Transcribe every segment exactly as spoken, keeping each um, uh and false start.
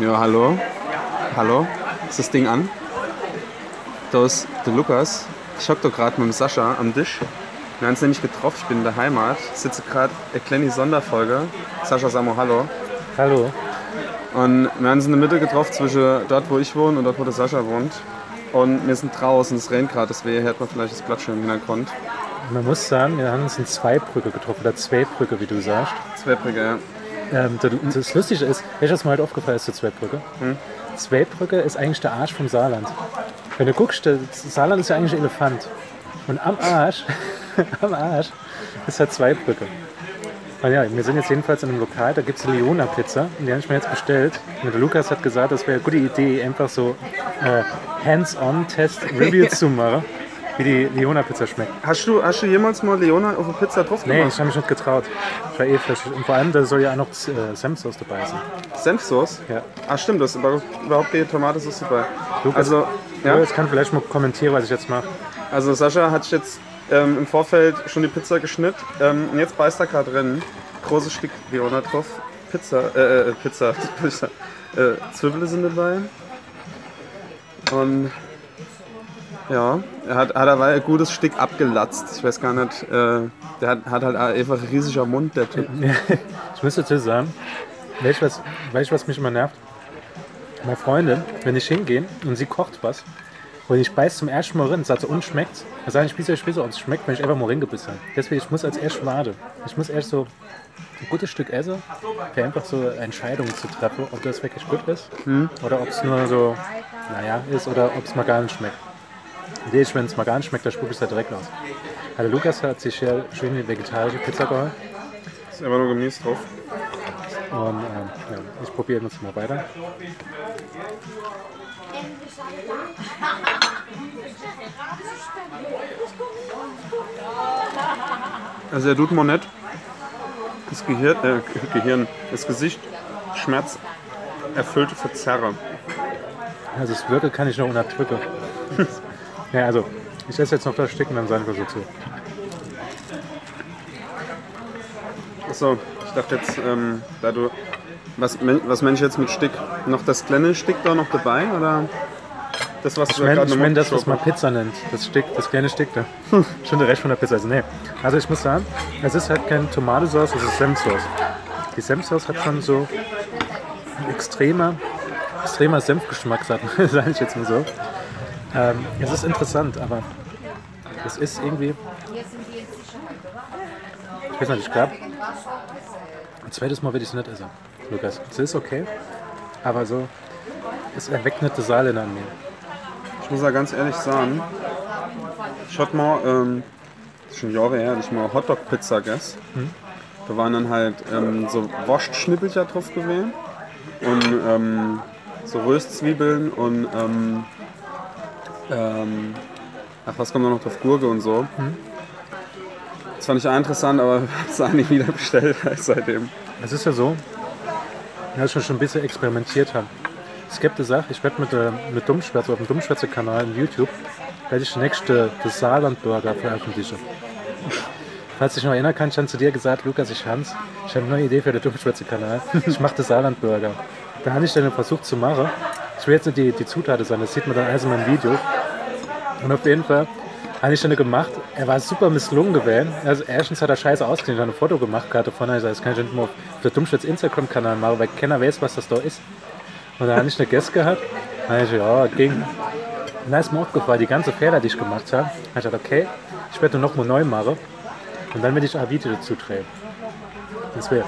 Ja, hallo. Hallo. Ist das Ding an? Da ist der Lukas. Ich hocke doch gerade mit dem Sascha am Tisch. Wir haben uns nämlich getroffen. Ich bin in der Heimat. Ich sitze gerade eine kleine Sonderfolge. Sascha, sag mal hallo. Hallo. Und wir haben uns in der Mitte getroffen zwischen dort, wo ich wohne und dort, wo der Sascha wohnt. Und wir sind draußen. Es regnet gerade, deswegen hört man vielleicht das Platschen im Hintergrund. Man muss sagen, wir haben uns in Zweibrücken getroffen. Oder Zweibrücken, wie du sagst. Zweibrücken, ja. Ähm, das Lustige ist, welches mir heute aufgefallen ist zu Zweibrücken. Hm? Zweibrücken ist eigentlich der Arsch vom Saarland. Wenn du guckst, das Saarland ist ja eigentlich ein Elefant. Und am Arsch, am Arsch ist halt Zweibrücken. Und ja, wir sind jetzt jedenfalls in einem Lokal, da gibt es eine Leoni-Pizza. Und die habe ich mir jetzt bestellt. Und der Lukas hat gesagt, das wäre eine gute Idee, einfach so äh, Hands-on-Test-Review zu machen, wie die Leoni-Pizza schmeckt. Hast du, hast du jemals mal Leona auf eine Pizza drauf gemacht? Nee, ich habe mich nicht getraut. Ich war eh flüssig. Und vor allem, da soll ja auch noch äh, Senfsauce dabei sein. Senfsauce? Ja. Ah, stimmt, das ist überhaupt keine Tomatensauce dabei. Lukas, also, ja? Lukas kann vielleicht mal kommentieren, was ich jetzt mache. Also Sascha hat jetzt ähm, im Vorfeld schon die Pizza geschnitten. Ähm, und jetzt beißt er gerade drin. Großes Stück Leona drauf. Pizza, äh, äh Pizza, Pizza. Äh, Zwiebeln sind dabei. Und... ja, er hat, hat er ein gutes Stück abgelatzt. Ich weiß gar nicht, äh, der hat, hat halt einfach ein riesiger Mund, der Typ. Ich muss dazu sagen, weißt du, was, weißt, was mich immer nervt? Meine Freunde, wenn ich hingehe und sie kocht was und ich beiß zum ersten Mal rein, sagt sie, und schmeckt. Dann sage ich, ich beiße, ich und es schmeckt, wenn ich einfach mal reingebissen habe. Deswegen, ich muss als erst warten. Ich muss erst so ein gutes Stück essen, für einfach so Entscheidungen zu treffen, ob das wirklich gut ist hm. oder ob es nur so, naja, ist oder ob es mal gar nicht schmeckt. Nee, wenn es mal gar nicht schmeckt, dann spucke ich es halt direkt aus. Also Lukas hat sich ja schöne vegetarische Pizza geholt. Ist einfach nur Gemüse drauf. Und ähm, ja, ich probiere jetzt mal weiter. Also er tut mir nicht das Gehirn, äh, Gehirn, das Gesicht Schmerz erfüllte Verzerre. Also das Wirken kann ich noch unterdrücken. Ja, also, ich esse jetzt noch das Stück und dann sagen wir so zu. Achso, ich dachte jetzt, ähm, da du, was, was meinst du jetzt mit Stück? Noch das kleine Stück da noch dabei, oder das, was du gerade im Mund? Ich meine das, was man Pizza nennt, das Stück, das kleine Stück da. Schon der Rest von der Pizza, also nee. Also ich muss sagen, es ist halt keine Tomatensauce, es ist Senfsauce. Die Senfsauce hat schon so ein extremer, extremer Senfgeschmack, sage ich jetzt mal so. Ähm, es ist interessant, aber es ist irgendwie, ich weiß nicht, ich glaube, ein zweites Mal will ich es nicht essen, Lukas. Es ist okay, aber so, es erweckt nicht die Saarländer an mir. Ich muss ja ganz ehrlich sagen, ich hatte mal, ähm, schon Jahre her, ich mal Hotdog-Pizza gegessen. Hm? Da waren dann halt ähm, so Wurstschnippelchen drauf gewesen und ähm, so Röstzwiebeln und ähm, Ähm, ach, was kommt da noch drauf? Gurke und so. Hm? Das fand ich auch interessant, aber hab's auch nicht wieder bestellt seitdem. Es ist ja so, dass ich schon ein bisschen experimentiert habe. Skepte sagt, ich werde mit, äh, mit Dummschwätze auf dem Dummschwätze-Kanal in YouTube werde ich den nächsten Saarland-Burger veröffentlichen. Falls ich noch erinnern kann, ich habe zu dir gesagt, Lukas, ich Hans, ich habe eine neue Idee für den Dummschwätze-Kanal. Ich mache den Saarland-Burger. Da habe ich dann einen Versuch zu machen. Ich will jetzt nicht die, die Zutaten sein, das sieht man dann also in meinem Video. Und auf jeden Fall habe ich dann gemacht, er war super misslungen gewesen. Also erstens hat er scheiße ausgesehen, ich habe ein Foto gemacht gerade davon, also das kann ich nicht mehr auf der Dummschwätz Instagram-Kanal machen, weil keiner weiß, was das da ist. Und dann habe ich eine Gäste gehabt, dann habe ich ja, ging. Und dann ist mir aufgefallen, die ganzen Fehler, die ich gemacht habe, habe ich gesagt, okay, ich werde noch mal neu machen und dann will ich ein Video dazu drehen. Das wäre.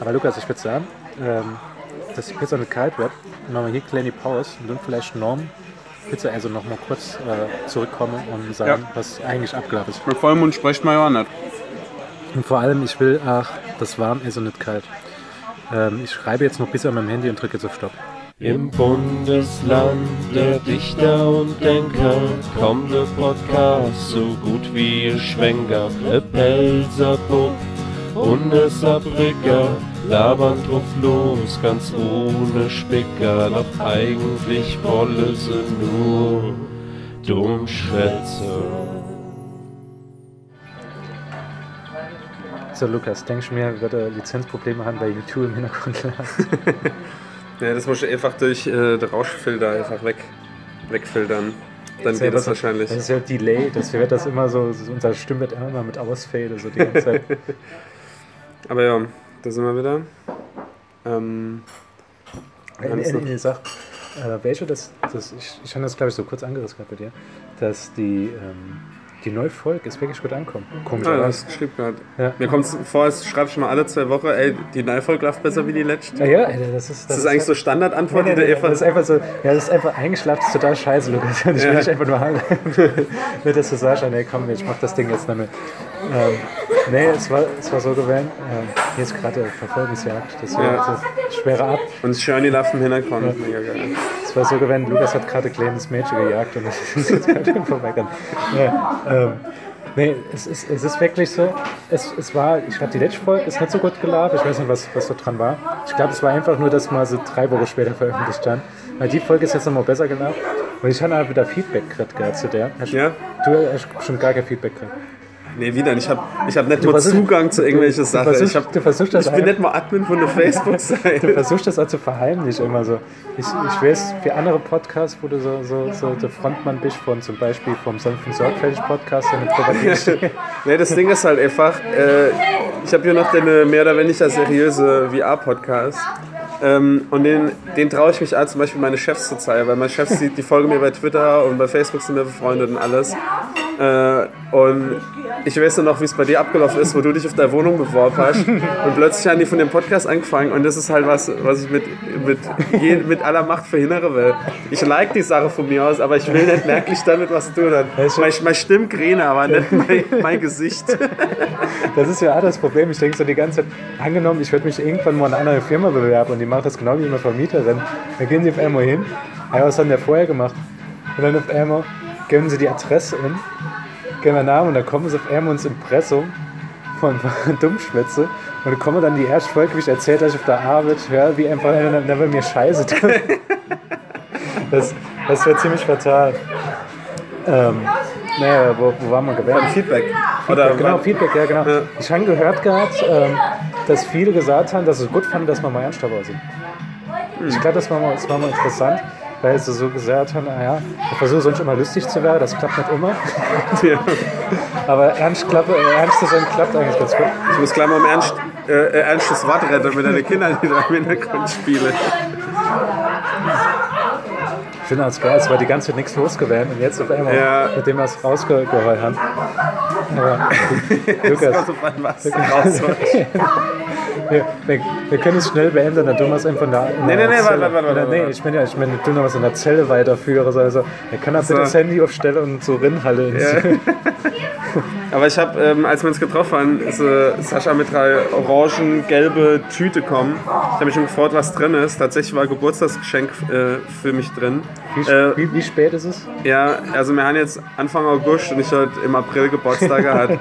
Aber Lukas, ich würde sagen, ähm, dass die Pizza nicht kalt wird, machen wir hier kleine Pause und dann vielleicht Norm Pizza also noch mal kurz äh, zurückkommen und sagen, ja, was eigentlich abgelaufen ist. Mit Vollmund spricht man ja auch nicht. Und vor allem, ich will ach, das warm ist und nicht kalt. Ähm, ich schreibe jetzt noch bis an meinem Handy und drücke jetzt auf Stopp. Im Bundesland der Dichter und Denker kommt der Podcast so gut wie ihr Schwenker. E Pelzerpop und e Saarbrücker labern drauf los, ganz ohne Spicker, doch eigentlich wolle sie nur Dummschwätze. So, Lukas, denkst du mir, wird er Lizenzprobleme haben, weil YouTube im Hintergrund lag? Ja, das musst du einfach durch äh, den Rauschfilter einfach weg, wegfiltern. Dann das geht das, das wahrscheinlich. Das ist ja Delay, das wird das immer so, unser Stimme wird immer mit ausfade, so die ganze Zeit. Aber ja, da sind wir wieder. Ähm, nee, nee, nee, sag, äh, welche, das, das, ich, ich habe das, glaube ich, so kurz angerissen gehabt bei dir, dass die, ähm, die neue Folge ist wirklich gut ankommen. Komisch, ah, ja, das geschrieben gerade. Ja. Mir kommt es vor, es schreibt schon mal alle zwei Wochen, ey, die neue Folge läuft besser wie die letzte. Ja, ja, Alter, das ist... Das, das ist eigentlich so Standardantwort, nee, nee, nee, das ist einfach so, ja, das ist einfach eingeschlafen, das ist total scheiße, Lukas. Ich will nicht einfach nur haben. Nicht, dass du sagst, ey, komm, ich mach das Ding jetzt damit. Ähm, nee, es war, es war so gewesen, ähm, hier ist gerade Verfolgungsjagd, das war ja. Das schwere Ab. Und Shirley läuft im Hintergrund, ja. Mega geil. Es war so gewesen, Lukas hat gerade ein kleines Mädchen gejagt und es ist jetzt gerade vorbeigegangen. Ja, ähm, nee, es ist, es ist wirklich so, es, es war, ich glaube die letzte Folge ist nicht so gut gelaufen, ich weiß nicht, was, was da dran war. Ich glaube, es war einfach nur, dass mal so drei Wochen später veröffentlicht stand. Weil die Folge ist jetzt nochmal besser gelaufen und ich habe halt wieder Feedback gerade gehabt zu der. Hast ja? Du hast schon gar kein Feedback gehabt. Nee, wieder nicht. Ich habe ich hab nicht du mal versuch, Zugang zu irgendwelchen Sachen. Ich, hab, du versuchst das ich bin nicht mal Admin von der Facebook-Seite. Du versuchst das auch zu verheimlichen immer so. Ich, ich weiß, für andere Podcasts, wo du so, so, so der Frontmann bist, von zum Beispiel vom Sanften Sorgfältig-Podcast. Nee, das Ding ist halt einfach, äh, ich habe hier noch den mehr oder weniger seriöse V R-Podcast. Ähm, und den, den traue ich mich an, zum Beispiel meine Chefs zu zeigen, weil mein Chef sieht die Folge mir bei Twitter und bei Facebook sind wir befreundet und alles. Äh, und ich weiß nur noch, wie es bei dir abgelaufen ist, wo du dich auf deine Wohnung beworben hast und plötzlich haben die von dem Podcast angefangen und das ist halt was, was ich mit, mit, je, mit aller Macht verhindern will. Ich like die Sache von mir aus, aber ich will nicht merklich damit was tun. Mein, mein Stimmgräne, aber nicht mein, mein Gesicht. Das ist ja auch das Problem. Ich denke so die ganze Zeit, angenommen, ich würde mich irgendwann mal in eine andere Firma bewerben und die macht das genau wie eine Vermieterin. Dann gehen sie auf einmal hin. Ja, was haben die vorher gemacht? Und dann auf einmal geben sie die Adresse in, geben wir Namen und dann kommen sie auf einmal ins Impressum von, von Dummschwätze und dann kommen dann die erste Folge, wie ich erzählt habe, ich auf der Arbeit höre, wie einfach einer bei mir scheiße tut. Das, das wäre ziemlich fatal. Ähm, naja, wo, wo waren wir gewesen? Feedback. Feedback Oder genau, Feedback, ja genau. Ja. Ich habe gehört gehabt, ähm, dass viele gesagt haben, dass sie es gut fanden, dass man mal ernsthaft aussieht. Hm. Ich glaube, das war mal, das war mal interessant. Weil sie so gesagt haben, naja, ich versuche sonst immer lustig zu werden, das klappt nicht immer. Ja. Aber ernst, klappe, ernst zu sein klappt eigentlich ganz gut. Ich muss gleich mal um ernst, äh, ernstes Wort retten mit deinen Kindern, die da im Hintergrund spielen. Ich finde das geil, es war die ganze Zeit nichts los gewesen und jetzt auf einmal, ja. Mit dem wir es rausgeheult haben. Aber Lukas, Wir, wir, wir können es schnell beenden, dann tun wir es einfach in der, in nee, der nee, nee, Zelle. Warte, warte, warte. Nee, ich meine, ja, ich meine, tun wir es in der Zelle weiterführen. Also, er kann also das Handy aufstellen und so Rinnhalle. Yeah. Aber ich habe, ähm, als wir uns getroffen haben, ist äh, Sascha mit drei orangen-gelbe Tüte kommen. Ich habe mich schon gefreut, was drin ist. Tatsächlich war Geburtstagsgeschenk äh, für mich drin. Wie, äh, wie, wie spät ist es? Ja, also wir haben jetzt Anfang August und ich habe im April Geburtstag gehabt.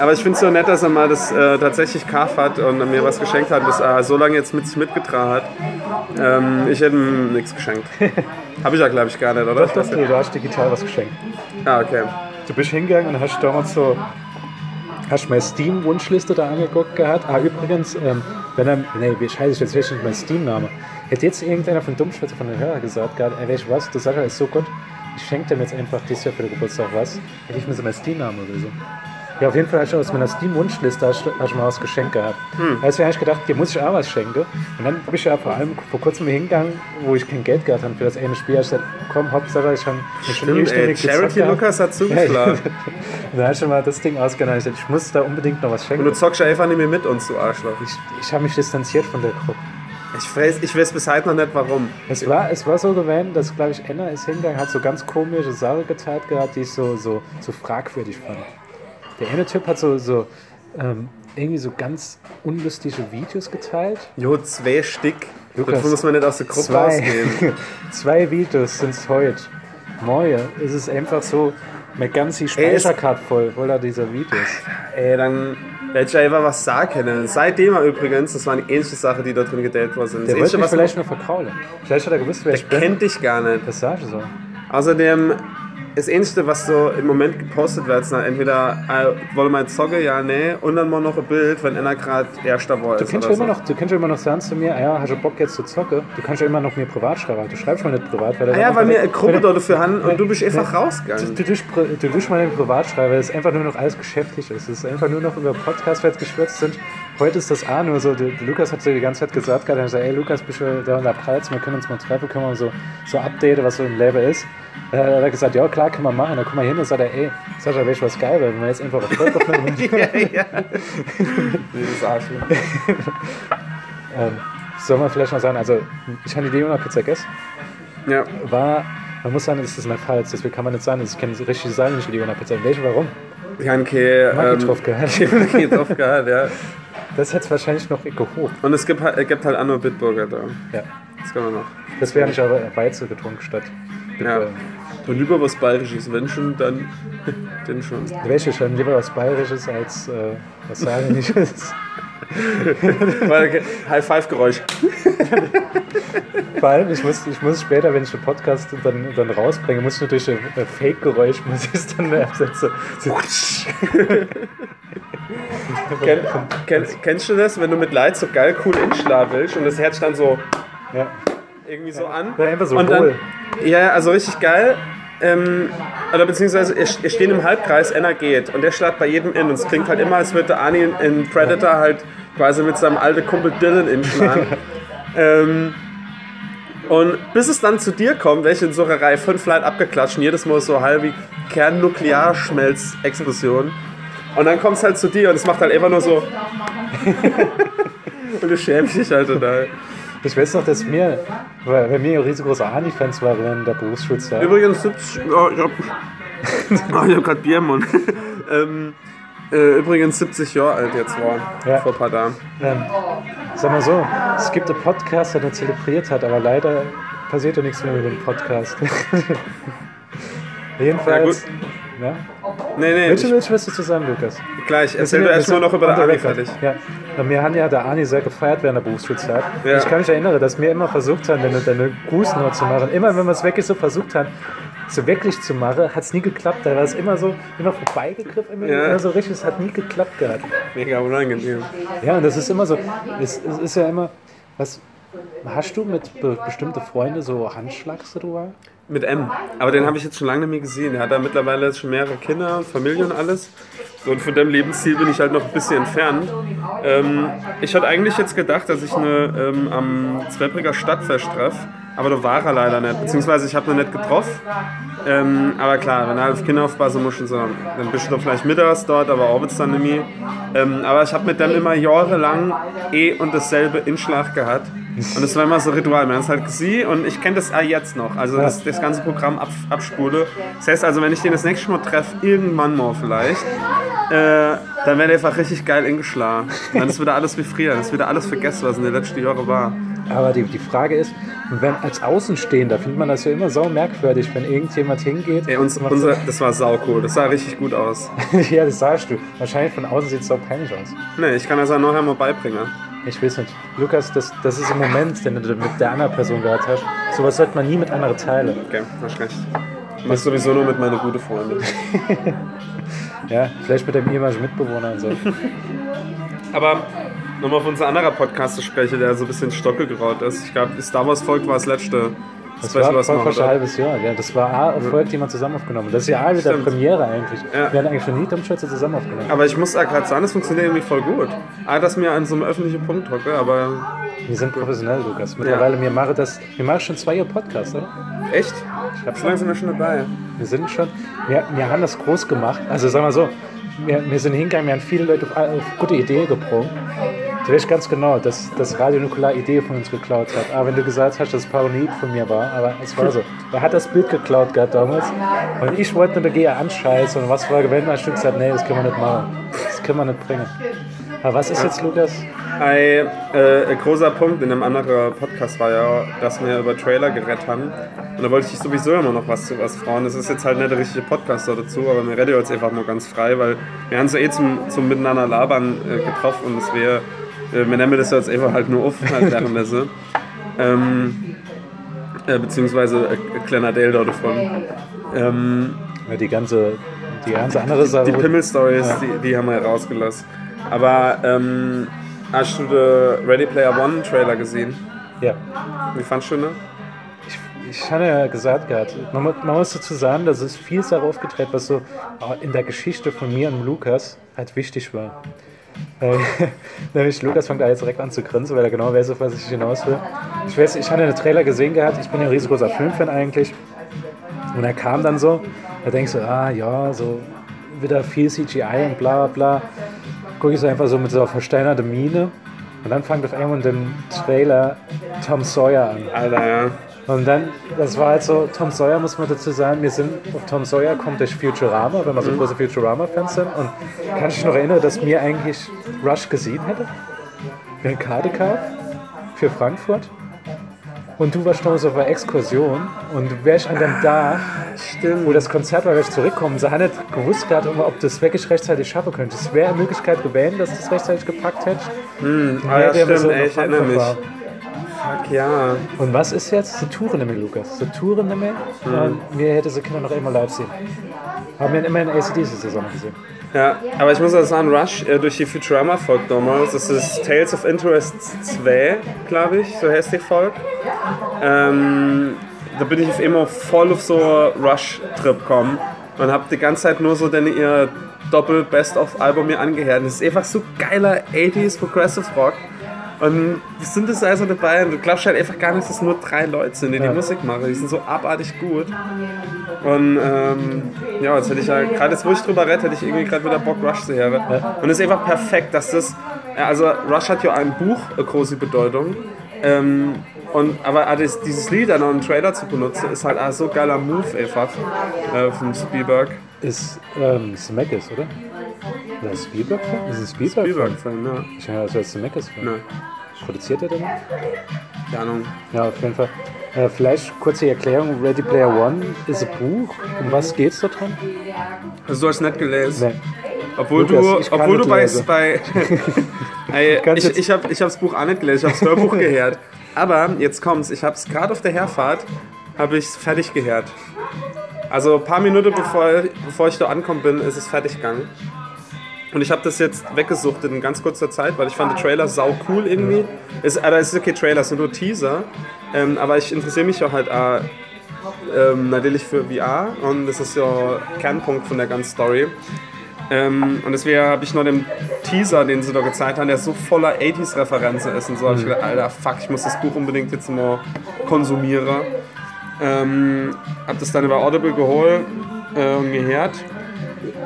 Aber ich finde es so nett, dass er mal das äh, tatsächlich Kaff hat und mir was geschenkt hat, dass er so lange jetzt mit sich mitgetragen hat. Ähm, ich hätte ihm nichts geschenkt. Habe ich ja, glaube ich, gar nicht, oder? Doch, doch, du, du hast digital was geschenkt. Ah, okay. Du bist hingegangen und hast damals so... Hast meine Steam-Wunschliste da angeguckt gehabt? Ah, übrigens, ähm, wenn er... Nee, wie scheiße, ich jetzt wirklich nicht mein Steam-Name. Hätte jetzt irgendeiner von Dummschwätze von den Hörern gesagt, gerade, ey, weißt du was, der Sascha ist so gut, ich schenke dem jetzt einfach dieses Jahr für den Geburtstag was, hätte ich mir so meinen Steam-Namen oder so. Ja, auf jeden Fall hast du aus meiner Steam-Wunschliste hast, hast mal was Geschenk gehabt. Hm. Also habe ich gedacht, dir muss ich auch was schenken. Und dann habe ich ja vor allem vor kurzem hingegangen, wo ich kein Geld gehabt habe für das eine Spiel. Ich gesagt, komm, Hauptsache, ich habe schon Charity Lukas hat zugeschlagen. Ja, dann habe ich schon mal das Ding ausgenommen. Ich dachte, ich muss da unbedingt noch was schenken. Und du zockst ja einfach nicht mehr mit uns, du Arschloch. Ich, ich habe mich distanziert von der Gruppe. Ich weiß, ich weiß bis heute noch nicht, warum. Es war, es war so gewesen, dass, glaube ich, Anna ist hingegangen, hat so ganz komische Sachen geteilt gehabt, die ich so, so, so fragwürdig fand. Der eine Typ hat so, so ähm, irgendwie so ganz unlustige Videos geteilt. Jo, zwei Stück. Lukas, davon muss man nicht aus der Gruppe zwei, ausgehen. Zwei Videos sind es heute. Neue ist es einfach so, mit ganz die Speicherkarte voll, voller dieser Videos. Ey, dann hätte ich ja immer was sagen können. Seitdem er übrigens, das waren ähnliche Sachen, die da drin gedatet worden sind. Der das wollte mich vielleicht noch verkraulen. Vielleicht hat er gewusst, wer ich bin. Der kennt dich gar nicht. Das sage ich so. Außerdem... das Ähnlichste, was so im Moment gepostet wird, ist dann entweder äh, wolle mal zocke, ja, nee, und dann mal noch ein Bild, wenn einer gerade erster da ist. Du kannst ja immer so. noch, du kannst ja immer noch sagen zu mir, ah ja, hast du Bock jetzt zu zocke? Du kannst ja immer noch mir privat schreiben, du schreibst mal nicht privat. Weil ah ja, weil mir eine Gruppe dort dafür haben und du bist einfach rausgegangen. Du tust mal den privat schreiben, weil es einfach nur noch alles geschäftlich ist. Es ist einfach nur noch über Podcasts, weil es geschwürzt sind. Heute ist das A nur so, der, der Lukas hat so die ganze Zeit gesagt, gerade gesagt, ey Lukas, bist du da und da Preis, wir können uns mal treffen, können wir so, so updaten, was so im Label ist. Dann hat er gesagt, ja klar, können wir machen. Dann kommen wir hin und sagt er, ey, Sascha, wäre was geil, wenn wir jetzt einfach auf Volk aufnehmen. Ja, ja. Dieses Arschloch. ähm, Sollen wir vielleicht mal sagen, also ich habe die Leoni-Pizza gegessen. Ja. War, man muss sagen, das ist eine Pfalz, deswegen kann man nicht sagen, ich kenne richtig saarländische Leoni-Pizza. Welche, warum? Ich habe keine Maggi drauf gehabt. Ich drauf gehabt, ja. Das hätte es wahrscheinlich noch geholt. Und es gibt, es gibt halt auch nur Bitburger da. Ja. Das können wir noch. Das wäre nicht aber Weizen getrunken statt Bitburger. Ja. Und lieber was Bayerisches, wenn schon, dann denn schon. Ja. Welche schon? Lieber was Bayerisches als äh, was Saarländisches. High-Five-Geräusch. Vor allem, ich muss, ich muss später, wenn ich den Podcast dann, dann rausbringe, muss ich natürlich ein Fake-Geräusch, muss ich es dann ersetzen. Ken, kenn, kennst du das, wenn du mit Leid so geil cool inschlagen willst und das Herz dann so ja. irgendwie so ja. an? Ja, einfach so und dann, ja, also richtig geil. Ähm, oder beziehungsweise, ihr, ihr steht im Halbkreis, einer geht und der schlägt bei jedem in und es klingt halt immer, als würde Arnie in Predator halt quasi mit seinem alten Kumpel Dylan inschlagen. ähm, und bis es dann zu dir kommt, welche in so einer Reihe fünf Leute abgeklatscht, jedes Mal so halb wie Kernnuklearschmelzexplosion. Und dann kommt es halt zu dir und es macht halt einfach nur so. Und du schämst dich halt total. Ich weiß noch, dass mir, bei mir ein riesengroßer Arnie-Fans war während der Berufsschulzeit. Übrigens, oh, ich hab, oh, ich hab grad Bier im Mund. ähm, äh, übrigens siebzig Jahre alt jetzt war, ja. vor ein paar Tagen. Ähm, sag mal so, es gibt einen Podcast, der zelebriert hat, aber leider passiert ja nichts mehr mit dem Podcast. Jedenfalls. Ja, gut. Ja? Nee, nee. Willst du, willst du was dazu sagen, Lukas? Gleich, erzähl du erst mal noch über den Arnie fertig. Ja. Mir haben ja der Arnie sehr gefeiert während der Berufsschulzeit. Ja. Ich kann mich erinnern, dass wir immer versucht haben, eine, eine Grußnote zu machen. Immer wenn wir es wirklich so versucht haben, so wirklich zu machen, hat es nie geklappt. Da war es immer so, immer vorbeigegriffen, immer, ja. immer so richtig, es hat nie geklappt gehabt. Mega unangenehm. Ja, und das ist immer so, es, es ist ja immer, was, hast du mit be- bestimmten Freunden so Handschlags drüber? Mit M. Aber den habe ich jetzt schon lange nicht mehr gesehen. Er hat da mittlerweile schon mehrere Kinder, Familie und alles. Und von dem Lebensziel bin ich halt noch ein bisschen entfernt. Ähm, ich hatte eigentlich jetzt gedacht, dass ich eine ähm, am Zweibrücker Stadtfest treffe. Aber da war er leider nicht. Beziehungsweise ich habe ihn nicht getroffen. Ähm, aber klar, wenn er auf Kinder aufpassen muss, so, dann bist du doch vielleicht mittags dort, aber auch jetzt dann nicht mehr. Ähm, aber ich habe mit dem immer jahrelang eh und dasselbe Inschlag gehabt. Und das war immer so ein Ritual. Wir haben es halt gesehen und ich kenne das auch jetzt noch. Also das, das ganze Programm ab, abspule. Das heißt also, wenn ich den das nächste Mal treffe, irgendwann mal vielleicht, äh, dann wäre der einfach richtig geil ingeschlagen. Dann ist wieder alles wie früher. Das ist wieder alles vergessen, was in den letzten Jahren war. Aber die, die Frage ist, wenn als Außenstehender findet man das ja immer sau merkwürdig, wenn irgendjemand hingeht. Ey, uns, unser, das war sau cool. Das sah richtig gut aus. Ja, das sahst du. Wahrscheinlich von außen sieht es sau peinlich aus. Nee, ich kann das auch noch einmal beibringen. Ich weiß nicht. Lukas, das, das ist im Moment, den du mit der anderen Person gehabt hast. Sowas sollte man nie mit anderen teilen. Okay, hast recht. Ich mach's sowieso nur mit meinen guten Freunden. Ja, vielleicht mit dem ehemaligen Mitbewohner und so. Aber nochmal auf unser anderer Podcast zu sprechen, der so ein bisschen Stocke geraut ist. Ich glaube, Star Wars Volk war das letzte. Das, das war was voll fast ein halbes Jahr. Ja, das war A, Erfolg, mhm. den man zusammen aufgenommen. Das ist ja A mit der Premiere eigentlich. Ja. Wir hatten eigentlich schon nie Dummschwätze zusammen aufgenommen. Aber ich muss auch gerade sagen, das funktioniert irgendwie voll gut. A, dass mir an so einem öffentlichen Punkt hocke, aber... Wir sind professionell, Lukas. Mittlerweile, ja. wir machen das... Wir machen schon zwei Jahre Podcast, oder? Echt? Ich glaube, so lange sind wir schon dabei. Wir sind schon... Wir, wir haben das groß gemacht. Also sagen wir so, wir, wir sind hingegangen, wir haben viele Leute auf, auf gute Ideen geprungen. Du weißt ganz genau, dass das Radio Nukular Idee von uns geklaut hat. Aber wenn du gesagt hast, dass es Paronid von mir war, aber es war so. Er hat das Bild geklaut gehabt damals. Und ich wollte nur G E A anscheißen und was war gewählt, ein Stück gesagt, nee, das können wir nicht machen. Das können wir nicht bringen. Aber was ist jetzt, Lukas? Ein, äh, ein großer Punkt in einem anderen Podcast war ja, dass wir über Trailer geredet haben. Und da wollte ich dich sowieso immer noch was zu was fragen. Das ist jetzt halt nicht der richtige Podcast dazu, aber wir reden jetzt einfach nur ganz frei, weil wir haben es ja eh zum, zum Miteinander labern äh, getroffen und es wäre, äh, wir nennen das jetzt einfach halt nur auf, halt währenddessen. ähm, äh, beziehungsweise ein äh, kleiner Dale davon. Ähm, Ja, die ganze, die ganze andere Sache. Die, die Pimmel-Stories, ja. die, die haben wir rausgelassen. Aber ähm, hast du den Ready Player One Trailer gesehen? Ja. Wie fandst du den? Ich hatte ja gesagt gehabt, man, man muss dazu sagen, dass es viel darauf gedreht, was so in der Geschichte von mir und Lukas halt wichtig war. Nämlich Lukas fängt da jetzt direkt an zu grinsen, weil er genau weiß, auf was ich hinaus will. Ich weiß, ich hatte den Trailer gesehen gehabt, ich bin ja ein riesengroßer Filmfan eigentlich. Und er kam dann so, da denkst du, ah ja, so wieder viel C G I und bla bla. Guck ich so einfach so mit so einer versteinerten Miene. Und dann fängt auf einmal in dem Trailer Tom Sawyer an. Alter, ja. Und dann, das war halt so, Tom Sawyer muss man dazu sagen, wir sind, auf Tom Sawyer kommt durch Futurama, wenn wir so große Futurama-Fans sind. Und kann ich noch erinnern, dass mir eigentlich Rush gesehen hätte? Wir haben Karte gekauft für Frankfurt. Und du warst damals auf einer Exkursion und du wärst an dem Tag, stimmt, wo das Konzert war, wärst zurückkommen. Sie haben nicht gewusst gehabt, ob du es wirklich rechtzeitig schaffen könntest. Es wäre eine Möglichkeit gewesen, dass du es rechtzeitig gepackt hättest. Mm, ah, ja, stimmt, so ey, ich erinnere mich. War. Fuck ja. Und was ist jetzt? Sie touren nämlich, Lukas. Sie touren nämlich. Mhm. Mir hätte sie Kinder noch immer live sehen. Haben wir immerhin A C D C-Saison gesehen. Ja, aber ich muss auch sagen, Rush äh, durch die Futurama-Folge damals, das ist Tales of Interest zwei, glaube ich, so heißt die Folge. Ähm, da bin ich auf immer voll auf so Rush-Trip gekommen und habe die ganze Zeit nur so denn ihr Doppel-Best-of-Album mir angehört. Das ist einfach so geiler achtziger Progressive Rock. Und wir sind das also dabei und du glaubst halt einfach gar nicht, dass es nur drei Leute sind, die ja. die Musik machen. Die sind so abartig gut. Und ähm, ja, jetzt hätte ich ja, gerade jetzt, wo ich drüber rede, hätte ich irgendwie gerade wieder Bock, Rush zu hören. Ja. Und es ist einfach perfekt, dass das, also Rush hat ja ein Buch eine große Bedeutung. Ähm, und, aber also dieses Lied dann noch einen Trailer zu benutzen, ist halt so also geiler Move einfach äh, von Spielberg. Ist ähm, Smackes, oder? Ist das Spielberg-Film? Ist das Spielberg-Film, ja. Ich meine, das war jetzt ein Meckes-Film. Nein. Produziert er denn? Keine Ahnung. Ja, auf jeden Fall. Äh, vielleicht kurze Erklärung: Ready Player One ist ein Buch. Um was geht's da dran? Also, du hast es nicht gelesen. Nein. Obwohl Lukas, du, obwohl du bei. bei Ey, ich ich habe ich das Buch auch nicht gelesen, ich habe das Hörbuch gehört. Aber jetzt kommt's: ich habe es gerade auf der Herfahrt habe ich fertig gehört. Also, ein paar Minuten bevor, bevor ich da angekommen bin, ist es fertig gegangen. Und ich habe das jetzt weggesucht in ganz kurzer Zeit, weil ich fand den Trailer sau cool irgendwie. Es ist, also ist okay, Trailer sind nur Teaser, ähm, aber ich interessiere mich ja halt auch, ähm, natürlich für V R und das ist ja Kernpunkt von der ganzen Story. Ähm, und deswegen habe ich noch den Teaser, den sie da gezeigt haben, der so voller achtziger-Referenzen ist und so. Mhm. Ich gedacht, Alter, fuck, ich muss das Buch unbedingt jetzt mal konsumieren. Ähm, habe das dann über Audible geholt äh, und gehört.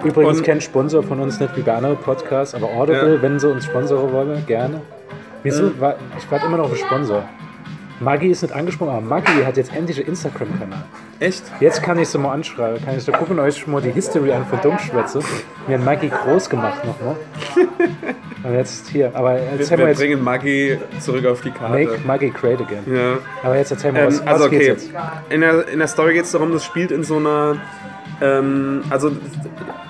Übrigens und kein Sponsor von uns, nicht wie bei anderen Podcasts, aber Audible, ja. Wenn sie uns sponsoren wollen, gerne. Wieso? Mhm. Ich warte immer noch auf einen Sponsor. Maggie ist nicht angesprungen, aber Maggie hat jetzt endlich einen Instagram-Kanal. Echt? Jetzt kann ich sie mal anschreiben. Kann ich da gucken euch mal die History an von Dummschwätze. Wir haben Maggie groß gemacht nochmal. Und jetzt hier. Aber jetzt wir wir, wir jetzt bringen Maggie zurück auf die Karte. Make Maggie great again. Ja. Aber jetzt erzähl mal, was, ähm, also was okay. geht's jetzt? In der, in der Story geht es darum, das spielt in so einer... Also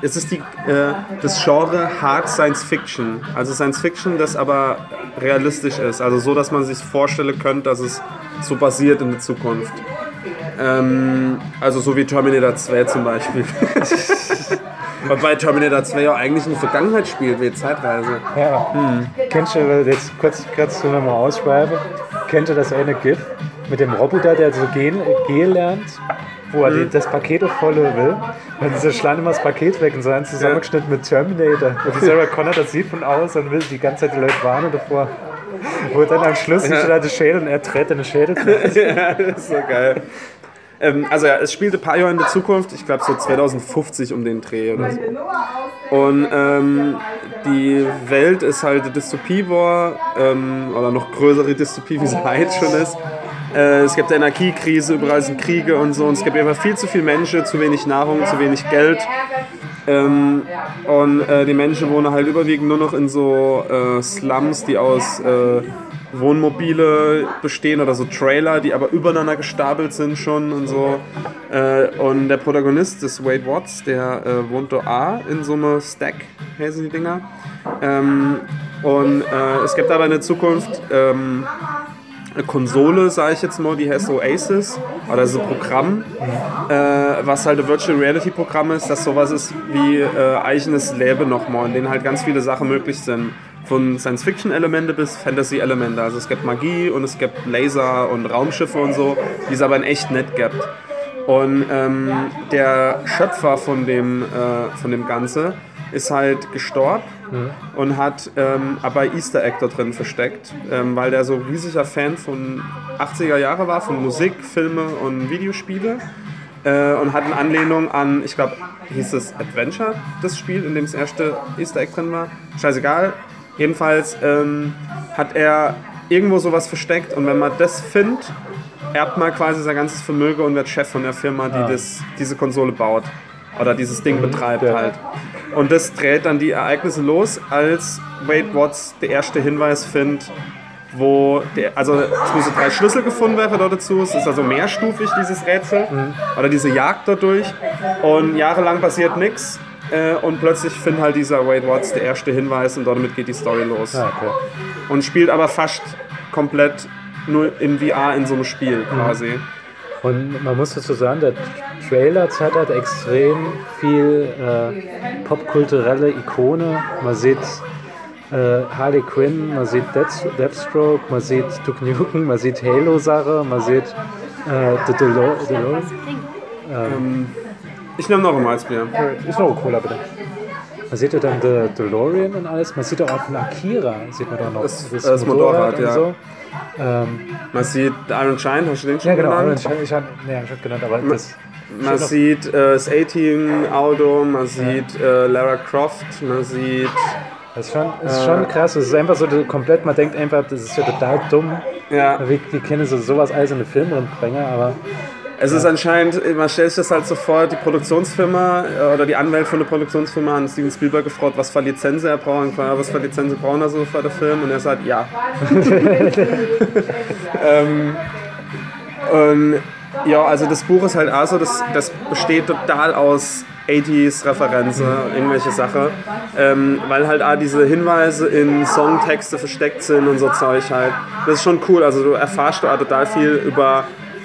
es ist die, äh, das Genre Hard Science Fiction, also Science Fiction, das aber realistisch ist, also so, dass man sich vorstellen könnte, dass es so passiert in der Zukunft. Ähm, also so wie Terminator zwei zum Beispiel. Wobei Terminator zwei ja eigentlich in der Vergangenheit spielt, wie Zeitreise. Ja, hm. Kennst du, jetzt kurz, kurz nochmal ausschreiben, kennt ihr das eine GIF mit dem Roboter, der so gehen, gehen lernt? Wo er mhm. das Paket aufholen will, dann ist der Schleim immer das Paket weg und so ein Zusammenschnitt ja. mit Terminator. Und die Sarah Connor, das sieht von aus und will die ganze Zeit die Leute warnen davor. Wo dann am Schluss ja. steht der Schädel und er tritt in den Schädel. Ja, das ist so geil. ähm, also ja, es spielt ein paar Jahre in der Zukunft, ich glaube so zwanzig fünfzig um den Dreh oder so. Und ähm, die Welt ist halt eine Dystopie war, ähm, oder noch größere Dystopie, wie sie halt schon ist. Es gibt eine Energiekrise, überall sind Kriege und so. Und es gibt einfach viel zu viele Menschen, zu wenig Nahrung, zu wenig Geld. Ähm, und äh, die Menschen wohnen halt überwiegend nur noch in so äh, Slums, die aus äh, Wohnmobile bestehen oder so Trailer, die aber übereinander gestapelt sind schon und so. Äh, und der Protagonist ist Wade Watts, der äh, wohnt da auch in so einem Stack, heißen die Dinger. Ähm, und äh, es gibt aber in der Zukunft... Ähm, eine Konsole, sage ich jetzt mal, die heißt Oasis, oder so ein Programm, mhm. äh, was halt ein Virtual Reality Programm ist, das sowas ist wie äh, eigenes Leben nochmal, in denen halt ganz viele Sachen möglich sind. Von Science-Fiction-Elemente bis Fantasy-Elemente. Also es gibt Magie und es gibt Laser und Raumschiffe und so, die es aber in echt nicht gibt. Und ähm, der Schöpfer von dem, äh, von dem Ganze ist halt gestorben mhm. und hat ähm, aber Easter Egg da drin versteckt, ähm, weil der so ein riesiger Fan von achtziger Jahre war, von Musik, Filme und Videospiele. Äh, und hat eine Anlehnung an, ich glaube, hieß es Adventure, das Spiel, in dem das erste Easter Egg drin war. Scheißegal. Jedenfalls ähm, hat er irgendwo sowas versteckt und wenn man das findet, erbt man quasi sein ganzes Vermögen und wird Chef von der Firma, die ah. das, diese Konsole baut oder dieses Ding betreibt ja. halt. Und das dreht dann die Ereignisse los, als Wade Watts der erste Hinweis findet, wo der, also es müssen drei Schlüssel gefunden werden dazu. Es ist also mehrstufig, dieses Rätsel mhm. oder diese Jagd dadurch. Und jahrelang passiert nichts. Und plötzlich findet halt dieser Wade Watts der erste Hinweis und damit geht die Story los. Ah, okay. Und spielt aber fast komplett nur in V R in so einem Spiel quasi. Und man muss dazu sagen, der Trailer zeigt halt extrem viel äh, popkulturelle Ikone. Man sieht äh, Harley Quinn, man sieht Deathstroke, man sieht Duke Nukem, man sieht Halo-Sache, man sieht äh, The DeLorean. DeLorean. Ähm, Ich nehme noch ein Malzbier. Ist noch ein Cola, bitte. Man sieht ja dann The DeLorean und alles. Man sieht auch auf den Akira, sieht man da noch. Das, das, das Motorrad, Motorrad ja. So. Ähm, man sieht Iron Giant, hast du den schon ja, genau, genannt? Ja, genau, Iron Giant, ich habe nee, hab genannt, aber man, das... Man sieht äh, das A-Team-Auto, man sieht ja. äh, Lara Croft, man sieht... Das ist schon, das ist schon äh, krass, es ist einfach so komplett, man denkt einfach, das ist ja total dumm. Ja. Wir, wir kennen so, sowas alles in den Film reinbringen, aber... Es ist anscheinend, man stellt sich das halt sofort, die Produktionsfirma oder die Anwälte von der Produktionsfirma an Steven Spielberg gefragt, was für Lizenzen er braucht, was für Lizenzen brauchen er so für den Film und er sagt, ja. ähm, und ja, also das Buch ist halt auch so, das, das besteht total aus achtziger Referenzen, irgendwelche Sachen, ähm, weil halt auch diese Hinweise in Songtexte versteckt sind und so Zeug halt. Das ist schon cool, also du erfahrst da total viel über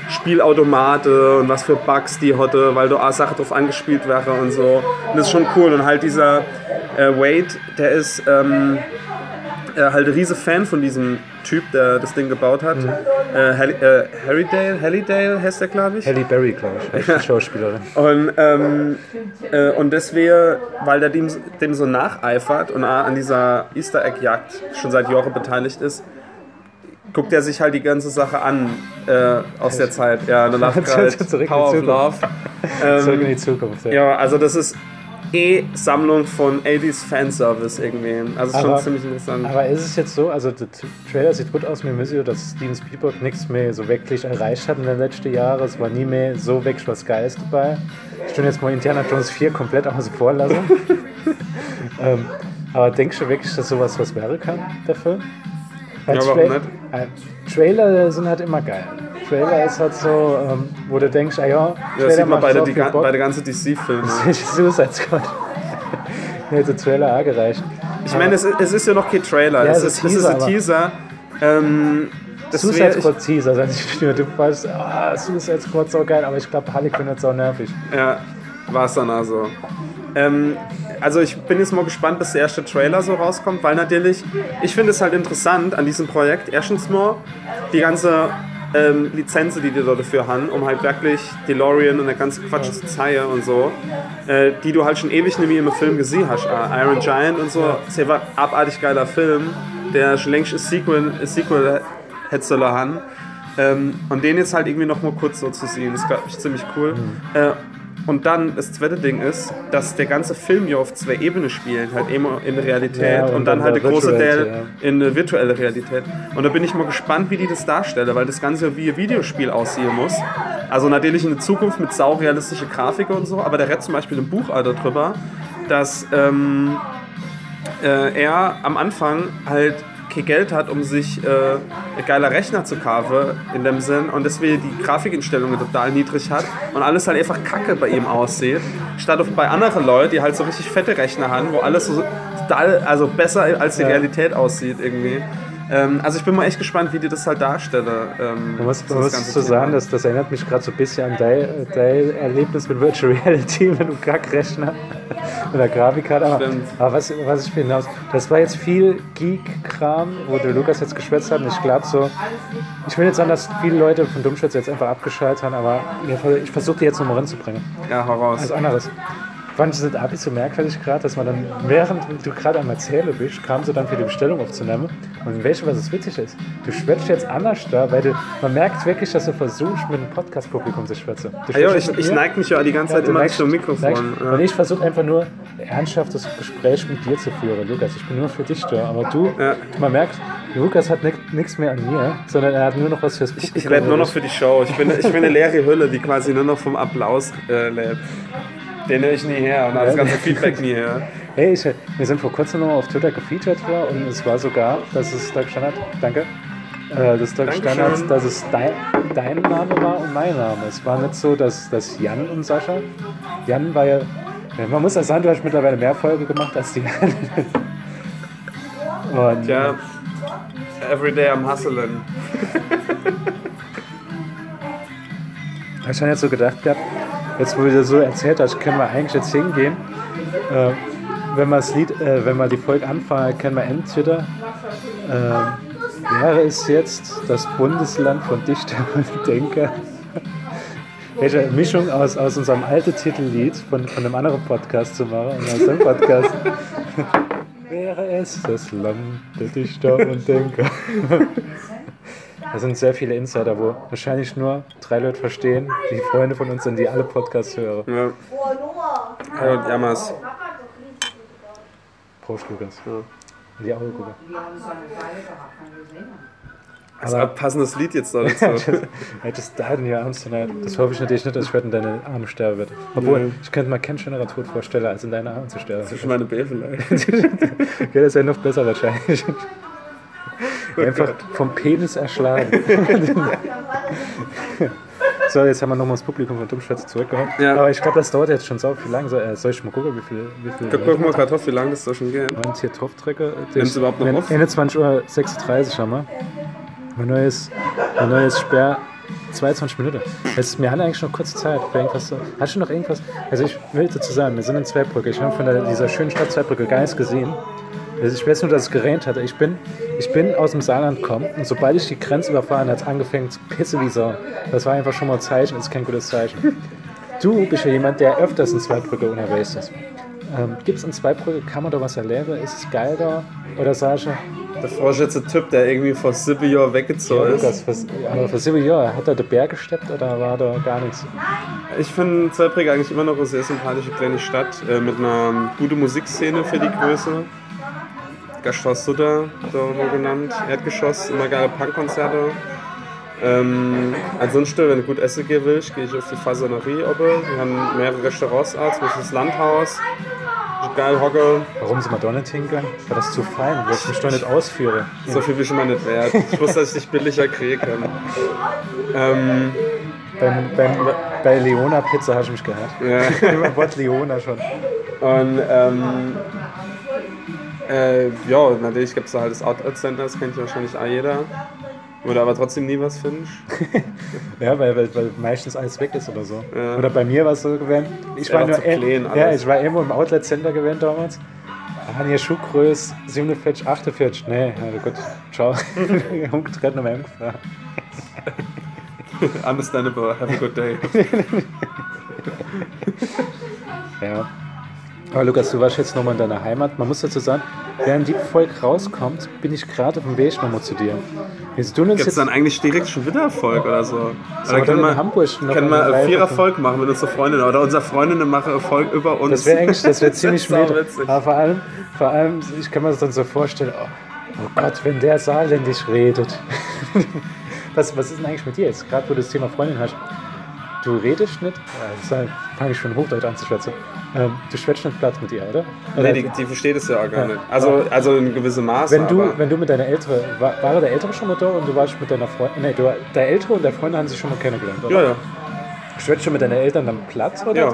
Spielautomate und was für Bugs die hatte, weil da Sachen drauf angespielt wäre und so. Und das ist schon cool. Und halt dieser äh, Wade, der ist ähm, äh, halt ein riesen Fan von diesem Typ, der das Ding gebaut hat. Mhm. Äh, Harry, äh, Harry Dale, Hallidale heißt der, glaube ich. Halle Berry, glaube ich, ja. Schauspielerin. Und, ähm, äh, und deswegen, weil der dem, dem so nacheifert und an dieser Easter Egg-Jagd schon seit Jahren beteiligt ist, guckt er sich halt die ganze Sache an äh, aus der Zeit. Ja, dann lacht halt Power of Love. Ähm, Zurück in die Zukunft. Ja. ja, also das ist eh Sammlung von achtziger Fanservice irgendwie. Also aber, schon ziemlich interessant. Aber ist es jetzt so, also der Trailer sieht gut aus, mir müssen, dass Steven Spielberg nichts mehr so wirklich erreicht hat in den letzten Jahren. Es war nie mehr so wirklich was Geiles dabei. Ich würde jetzt mal Indiana Jones vier komplett außen vor lassen. ähm, aber denkst du wirklich, dass sowas was wäre kann, der Film? Ja, warum Tra- nicht? Äh, Trailer sind halt immer geil. Trailer ist halt so, ähm, wo du denkst, ah ja, Trailer ja, sieht man bei der so ga- ganzen D C-Filmen. Suicide Squad. Nee, der Trailer auch gereicht. Ich meine, es, es ist ja noch kein Trailer, ja, es, es, ist, Teaser, es ist ein Teaser. Ähm, Suicide Squad Teaser, sag ich mir. Du weißt, ah, oh, Suicide Squad so geil, aber ich glaube, Harley Quinn ist so nervig. Ja, war es dann also. Ähm, Also ich bin jetzt mal gespannt, bis der erste Trailer so rauskommt, weil natürlich, ich finde es halt interessant an diesem Projekt, erstens mal die ganze ähm, Lizenz, die die dort dafür haben, um halt wirklich DeLorean und der ganze Quatsch zu zeigen und so, äh, die du halt schon ewig nämlich im Film gesehen hast, ah, Iron Giant und so, das war ein abartig geiler Film, der schon längst ein Sequel, ein Sequel hätte soll haben, ähm, und den jetzt halt irgendwie noch mal kurz so zu sehen, das ist, glaube ich, ziemlich cool. Mhm. Äh, Und dann, das zweite Ding ist, dass der ganze Film ja auf zwei Ebenen spielt, halt immer in Realität ja, und, und dann, dann halt der, der große Teil ja. in eine virtuelle Realität. Und da bin ich mal gespannt, wie die das darstellen, weil das Ganze ja wie ein Videospiel aussehen muss. Also natürlich in der Zukunft mit saurealistischer Grafik und so, aber der redet zum Beispiel im Buch auch darüber, dass ähm, äh, er am Anfang halt kein Geld hat, um sich äh, ein geiler Rechner zu kaufen, in dem Sinn, und deswegen die Grafikinstellungen total niedrig hat und alles halt einfach kacke bei ihm aussieht, statt auf bei anderen Leuten, die halt so richtig fette Rechner haben, wo alles so total, also besser als die Realität aussieht irgendwie. Ähm, also ich bin mal echt gespannt, wie die das halt darstelle. Ähm, man muss, man muss zu sagen, dass, das erinnert mich gerade so ein bisschen an dein, dein Erlebnis mit Virtual Reality, mit einem Kackrechner oder Grafikkarte. Aber, aber was, was ich mir hinaus... Das war jetzt viel Geek-Kram, wo der Lukas jetzt geschwätzt hat. Und ich glaube so... Ich will jetzt sagen, dass viele Leute von Dummschwätze jetzt einfach abgeschaltet haben, aber ich versuche die jetzt nochmal ranzubringen. Ja, hau raus. Also anderes. Manche sind ab und zu merkwürdig gerade, dass man dann, während du gerade am Erzählen bist, kam so dann für die Bestellung aufzunehmen. Und in welchem, was es witzig ist, du schwätzt jetzt anders da, weil du, man merkt wirklich, dass du versuchst, mit dem Podcast-Publikum zu schwätzen. Ah, jo, ich ich neige mich ja die ganze Zeit ja, immer zum Mikrofon. Ja. Und ich versuche einfach nur, ein ernsthaftes Gespräch mit dir zu führen, Lukas. Ich bin nur für dich da, aber du, ja. Man merkt, Lukas hat nichts mehr an mir, sondern er hat nur noch was fürs Publikum. Ich, ich lebe nur noch für die Show. Ich bin, ich bin eine leere Hülle, die quasi nur noch vom Applaus äh, lebt. Den höre ich nie her und ja, das ganze Feedback nie her. Hey, ich, wir sind vor kurzem nochmal auf Twitter gefeatured war und es war sogar, dass es da gestanden hat, danke, äh, dass da gestanden hat, dass es dein, dein Name war und mein Name. Es war nicht so, dass, dass Jan und Sascha, Jan war ja, man muss ja sagen, du hast mittlerweile mehr Folge gemacht als die anderen. Ja, everyday am Hustlen. Ich habe jetzt so gedacht gehabt, jetzt, wo du so erzählt hast, können wir eigentlich jetzt hingehen. Äh, wenn wir das Lied, äh, wenn wir die Folge anfangen, können wir entweder äh, wäre es jetzt das Bundesland von Dichter und Denker. Welche Mischung aus, aus unserem alten Titellied von, von einem anderen Podcast zu machen und aus dem Podcast. Wäre es das Land der Dichter und Denker. Da sind sehr viele Insider, wo wahrscheinlich nur drei Leute verstehen, die Freunde von uns sind, die alle Podcasts hören. Ja. Kai und Jammers. Prost, Lukas. Ja. In die Augen gucken. Das ist ein passendes Lied jetzt da dazu. I just died in your arms tonight. Das hoffe ich natürlich nicht, dass ich heute in deine Arme sterben werde. Obwohl, ja. Ich könnte mir keinen schöneren Tod vorstellen, als in deine Arme zu sterben. Das ist meine B vielleicht. Ja, das wäre noch besser wahrscheinlich. Einfach vom Penis erschlagen. So, jetzt haben wir nochmal das Publikum von Dummschwätze zurückgehauen. Ja. Aber ich glaube, das dauert jetzt schon so viel lang. So, äh, soll ich mal gucken, wie viel. Wie viel guck guck mal gerade auf, wie lange das da schon geht. Und hier Topftrecke. Nimmst du überhaupt noch auf? Ende zwanzig Uhr sechsunddreißig haben wir. Mein neues, mein neues Sperr. zweiundzwanzig Minuten. Jetzt, wir haben eigentlich noch kurze Zeit für irgendwas. Hast du noch irgendwas? Also, ich will dazu sagen, wir sind in Zweibrücken. Ich habe von der, dieser schönen Stadt Zweibrücken gar nichts gesehen. Ich weiß nur, dass es geregnet hat. Ich bin, ich bin aus dem Saarland gekommen und sobald ich die Grenze überfahren, hat es angefangen zu pissen wie Sau. Das war einfach schon mal ein Zeichen, das ist kein gutes Zeichen. Du bist ja jemand, der öfters in Zweibrücken unterwegs ist. Ähm, Gibt es in Zweibrücken, kann man da was erleben? Ist es geil da? Oder Sascha? Davor ist jetzt ein Typ, der irgendwie vor sieben Jahren weggezogen ist. Ja, Lukas, vor, aber vor sieben Jahren, hat er den Berg gesteppt oder war da gar nichts? Ich finde Zweibrücken eigentlich immer noch eine sehr sympathische kleine Stadt äh, mit einer guten Musikszene für die Größe. Gasthaus-Sutter, so genannt, Erdgeschoss, immer geile Punkkonzerte. Ähm, ansonsten, wenn du gut essen gehen willst, gehe ich auf die Fasanerie oben. Wir haben mehrere Restaurants, zum Beispiel das Landhaus. Geil hocke. Warum sind wir da nicht hingegangen? War das zu fein, weil ich mich da nicht ausführe. So viel wie schon mal nicht wert. Ich wusste, dass ich dich billiger kriegen kann. ähm, beim, beim, bei Leoni-Pizza hast du mich gehört. Ja. Über Wort Leona schon. Und ähm, Äh, ja, natürlich gibt es da halt das Outlet Center, das kennt ja wahrscheinlich auch jeder. Oder aber trotzdem nie was findest. Ja, weil, weil, weil meistens alles weg ist oder so. Ja. Oder bei mir war es so gewesen. Ich war, nur plain, in, ja, ich war immer im Outlet Center gewesen damals. Da waren hier Schuhgröße siebenundvierzig, achtundvierzig. Nee, also gut, ciao. Umgetreten und mal umgefahren. Understandable, have a good day. Ja. Aber Lukas, du warst jetzt nochmal in deiner Heimat. Man muss dazu sagen, während die Folge rauskommt, bin ich gerade auf dem Weg nochmal zu dir. Gibt es dann eigentlich direkt schon wieder Erfolg oder so? so oder können wir in Hamburg noch können wir vier Erfolg machen mit unserer Freundin oder unsere Freundinnen machen Erfolg über uns. Das wäre eigentlich, das wäre ziemlich wild. Aber vor allem, vor allem, ich kann mir das dann so vorstellen, oh, oh Gott, wenn der Saarländisch redet. was, was ist denn eigentlich mit dir jetzt? Gerade wo du das Thema Freundin hast. Du redest nicht, also fange ich schon Hochdeutsch an zu schwätzen. Ähm, du schwätzt nicht Platz mit ihr, oder? oder? Nee, die, die versteht es ja auch gar nicht. Also, also in gewissem Maße. Wenn du, aber. wenn du mit deiner Ältere, war, war der Ältere schon mal da und du warst mit deiner Freundin, nee, du, der Ältere und der Freundin haben sich schon mal kennengelernt, oder? Ja, ja. Schwätzt du mit deinen Eltern dann Platz, oder? Ja.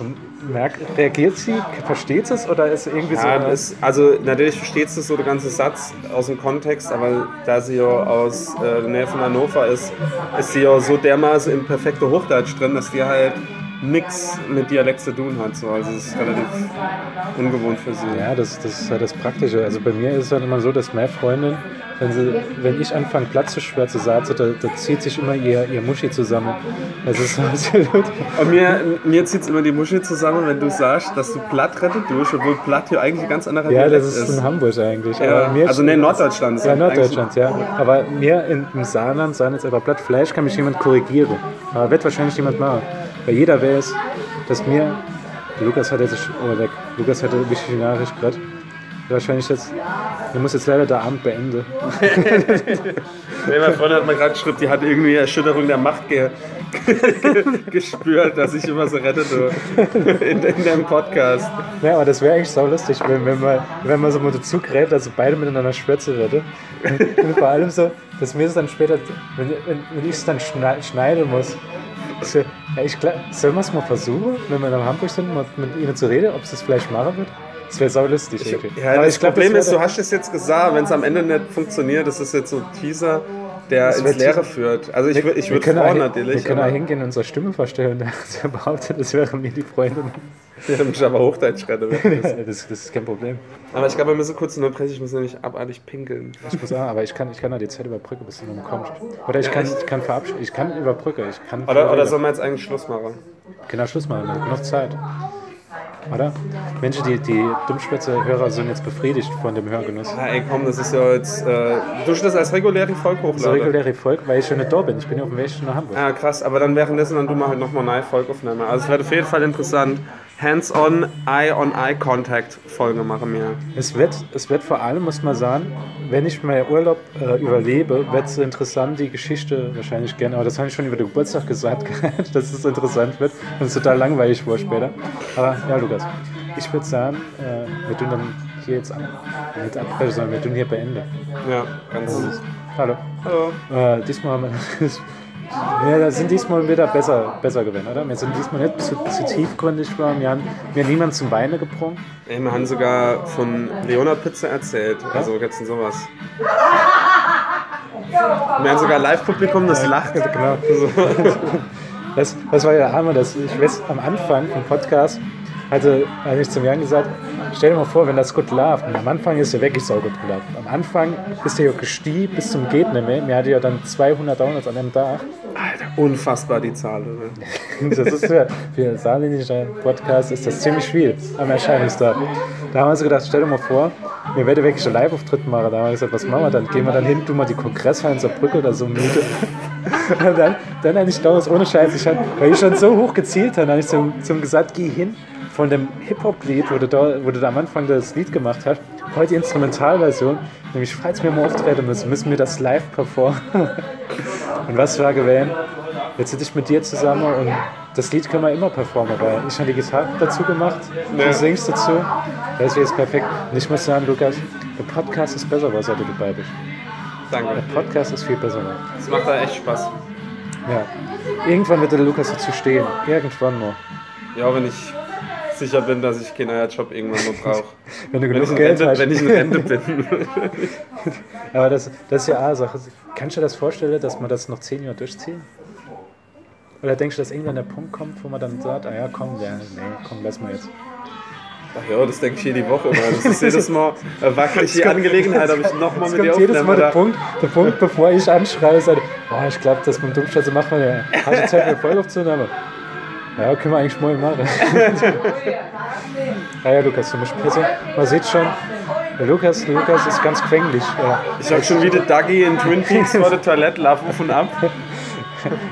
Und merkt, reagiert sie, versteht es oder ist irgendwie ja, so... Ist, also natürlich versteht sie so den ganzen Satz aus dem Kontext, aber da sie ja aus äh, der Nähe von Hannover ist, ist sie ja so dermaßen im perfekten Hochdeutsch drin, dass die halt nichts mit Dialekt zu tun hat. So. Also es ist relativ ungewohnt für sie. Ja, das, das ist halt das Praktische. Also bei mir ist es halt immer so, dass meine Freundin, wenn, sie, wenn ich anfange, Platz zu schwer zu sagen, da, da zieht sich immer ihr, ihr Muschi zusammen. Das ist absolut... Und mir, mir zieht es immer die Muschi zusammen, wenn du sagst, dass du Platt rettet durch, obwohl Platt hier eigentlich ein ganz anderer Dialekt ist. Ja, das ist, ist in Hamburg eigentlich. Ja, aber mir also ne, Norddeutschland. Ja, Norddeutschland, ja. Aber mir in, im Saarland sagen jetzt einfach Platt, vielleicht kann mich jemand korrigieren. Aber wird wahrscheinlich jemand machen. Weil jeder weiß, dass mir... Lukas hat jetzt... Oh, weg. Lukas hatte eine wichtige Nachricht gerade. Wahrscheinlich jetzt, ich muss jetzt leider der Abend beenden. Nee, meine Freundin hat mir gerade geschrieben, die hat irgendwie Erschütterung der Macht ge- ge- gespürt, dass ich immer so rettete in, in deinem Podcast. Ja, aber das wäre eigentlich sau lustig, wenn, wenn, man, wenn man so mal dazu gerät, also beide miteinander Schwätze retten. Und vor allem so, dass mir es dann später, wenn, wenn ich es dann schneiden schneide muss, so, ja, ich, sollen wir es mal versuchen, wenn wir in Hamburg sind, mal mit ihnen zu reden, ob es das vielleicht machen wird? Das wäre sau lustig. Ich, ja, das ich glaub, Problem das ist, du hast es jetzt gesagt, wenn es am Ende nicht funktioniert, das ist jetzt so ein Teaser, der das ins Leere führt. Also ich, ich würde vorne natürlich. Wir können auch hingehen und unsere Stimme verstellen. Der behauptet, das wäre mir die Freundin. Ich habe mich aber Hochdeutsch gerade. das, das ist kein Problem. Aber ich glaube, wir müssen kurz unterbrechen. Ich muss nämlich abartig pinkeln. Ich muss sagen, aber ich kann, ich kann da die Zeit überbrücken, bis du noch kommst. Oder ich ja, kann, ich kann verabschieden. Ich kann überbrücken. Ich kann oder, oder sollen wir jetzt eigentlich Schluss machen? Genau, Schluss machen. Noch Zeit. Oder? Menschen, die, die Dummschwätze-Hörer sind jetzt befriedigt von dem Hörgenuss. Na ey, komm, das ist ja jetzt... Äh, du schon das als reguläre Folge hochladen? Als reguläre Folge, weil ich schon nicht da bin. Ich bin ja auf dem Weg nach Hamburg. Ah, krass. Aber dann währenddessen dann du mal halt nochmal eine neue Folgeaufnahme. Also es wird auf jeden Fall interessant. Hands-on, Eye-on-Eye-Contact-Folge machen wir. Es wird, es wird vor allem, muss man sagen, wenn ich meinen Urlaub äh, überlebe, wird es interessant, die Geschichte wahrscheinlich gerne, aber das habe ich schon über den Geburtstag gesagt, dass es interessant wird und es total langweilig war später. Aber ja, Lukas, ich würde sagen, äh, wir tun dann hier jetzt an, nicht abbrechen, sondern wir tun hier beenden. Ja, ganz süß. Hallo. Hallo. Äh, diesmal haben wir... Ja, da sind diesmal wieder besser, besser gewesen, oder? Wir sind diesmal nicht zu, zu tiefgründig waren. Wir haben, wir haben niemanden zum Weinen gebrungen. Ey, wir haben sogar von Leoni-Pizza erzählt. Ja? Also, jetzt sind sowas. Wir haben sogar Live-Publikum, das ja, lacht. Genau. Das, das war ja der Hammer. Das, ich weiß, am Anfang vom Podcast hatte ich zum Jan gesagt: Stell dir mal vor, wenn das gut läuft. Und am Anfang ist er wirklich saugut gelaufen. Am Anfang ist er ja gestiegen bis zum geht nicht mehr. Mir hatte ja dann zweihundert Downloads an einem Tag. Alter, unfassbar die Zahl. Oder? Das ist für, für einen saarländischen Podcast ist das ziemlich viel am Erscheinungstag. Da haben wir uns so gedacht: Stell dir mal vor, wir werden wirklich einen Live-Auftritt machen. Da haben wir gesagt: Was machen wir dann? Gehen wir dann hin, tun wir die Kongresshalle in Saarbrücken oder so Miete. Und dann, dann hatte ich damals ohne Scheiß, ich hab, weil ich schon so hoch gezielt habe, habe ich zum, zum gesagt: Geh hin. Von dem Hip-Hop-Lied, wo du, da, wo du da am Anfang das Lied gemacht hast, heute die Instrumentalversion, nämlich falls wir mal auftreten müssen, müssen wir das live performen. Und was war gewesen? Jetzt sitze ich mit dir zusammen und das Lied können wir immer performen, weil ich habe die Gitarre dazu gemacht, ja. Du singst dazu, das ist perfekt. Und ich muss sagen, Lukas, der Podcast ist besser, seit du dabei bist. Danke. Der Podcast ist viel besser. Das macht da echt Spaß. Ja. Irgendwann wird der Lukas dazu stehen. Irgendwann nur. Ja, wenn ich... sicher bin, dass ich keinen Eierjob irgendwann noch brauche. Wenn du genug Geld hast. Wenn ich in Rente bin. Aber das, das ist ja eine Sache. Kannst du dir das vorstellen, dass man das noch zehn Jahre durchziehen? Oder denkst du, dass irgendwann der Punkt kommt, wo man dann sagt, ah ja, komm, ja, nee, komm, lass mal jetzt. Ach ja, das denke ich hier die Woche immer. Das ist jedes Mal äh, wackelig die Angelegenheit, ob ich nochmal mit dir aufnehme. Jedes Mal der Punkt, der Punkt, bevor ich anschreibe, sage oh, ich glaube, das mit dem Dummschatz machen wir ja. Hast du Zeit für eine Folgeaufnahme? Ja, können wir eigentlich mal machen. Ja, ja, Lukas, du musst besser. Man sieht schon, der Lukas, der Lukas ist ganz quengelig. Ja. Ich hab schon wieder Dagi in Twin Peaks vor der Toilette, lauf auf und ab.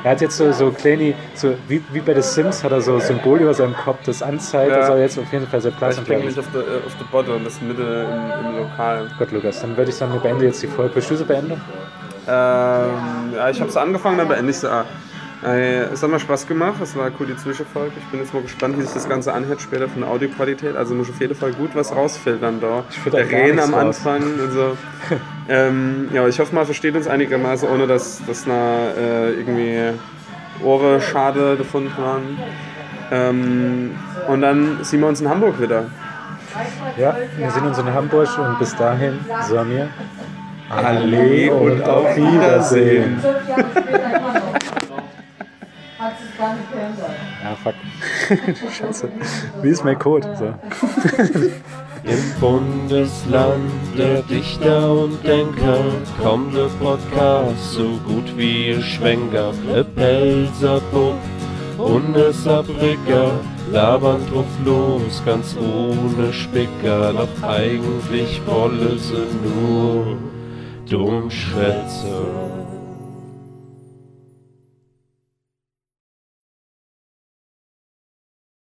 Er hat jetzt so, so kleine, so wie, wie bei The Sims, hat er so Symbol über seinem Kopf, das anzeigt, ja. Dass er jetzt auf jeden Fall sein Platz hat. Ich bin nicht auf der auf Bottom und das Mitte im, im Lokal. Gott, Lukas, dann würde ich sagen, wir beenden jetzt die Folge. Willst du sie beenden? Ähm, ja, ich habe sie angefangen, dann beende ich sie auch. Es hat mal Spaß gemacht, es war cool die Zwischenfolge. Ich bin jetzt mal gespannt, wie sich das Ganze anhört später von der Audioqualität. Also muss auf jeden Fall gut was rausfiltern da. Der Reden am Anfang und so. ähm, ja, ich hoffe, man versteht uns einigermaßen, ohne dass das na, äh, irgendwie Ohre schade davon waren. Ähm, Und dann sehen wir uns in Hamburg wieder. Ja, wir sehen uns in Hamburg und bis dahin sagen wir Allee und, und auf Wiedersehen. Wiedersehen. Ah, fuck. Scheiße. Wie ist mein Code? So. Im Bundesland der Dichter und Denker kommt der Podcast so gut wie ihr Schwenker. Der Pelzerpub und der Saarbrücker labern drauf los, ganz ohne Spicker. Doch eigentlich wollen sie nur Dummschwätze.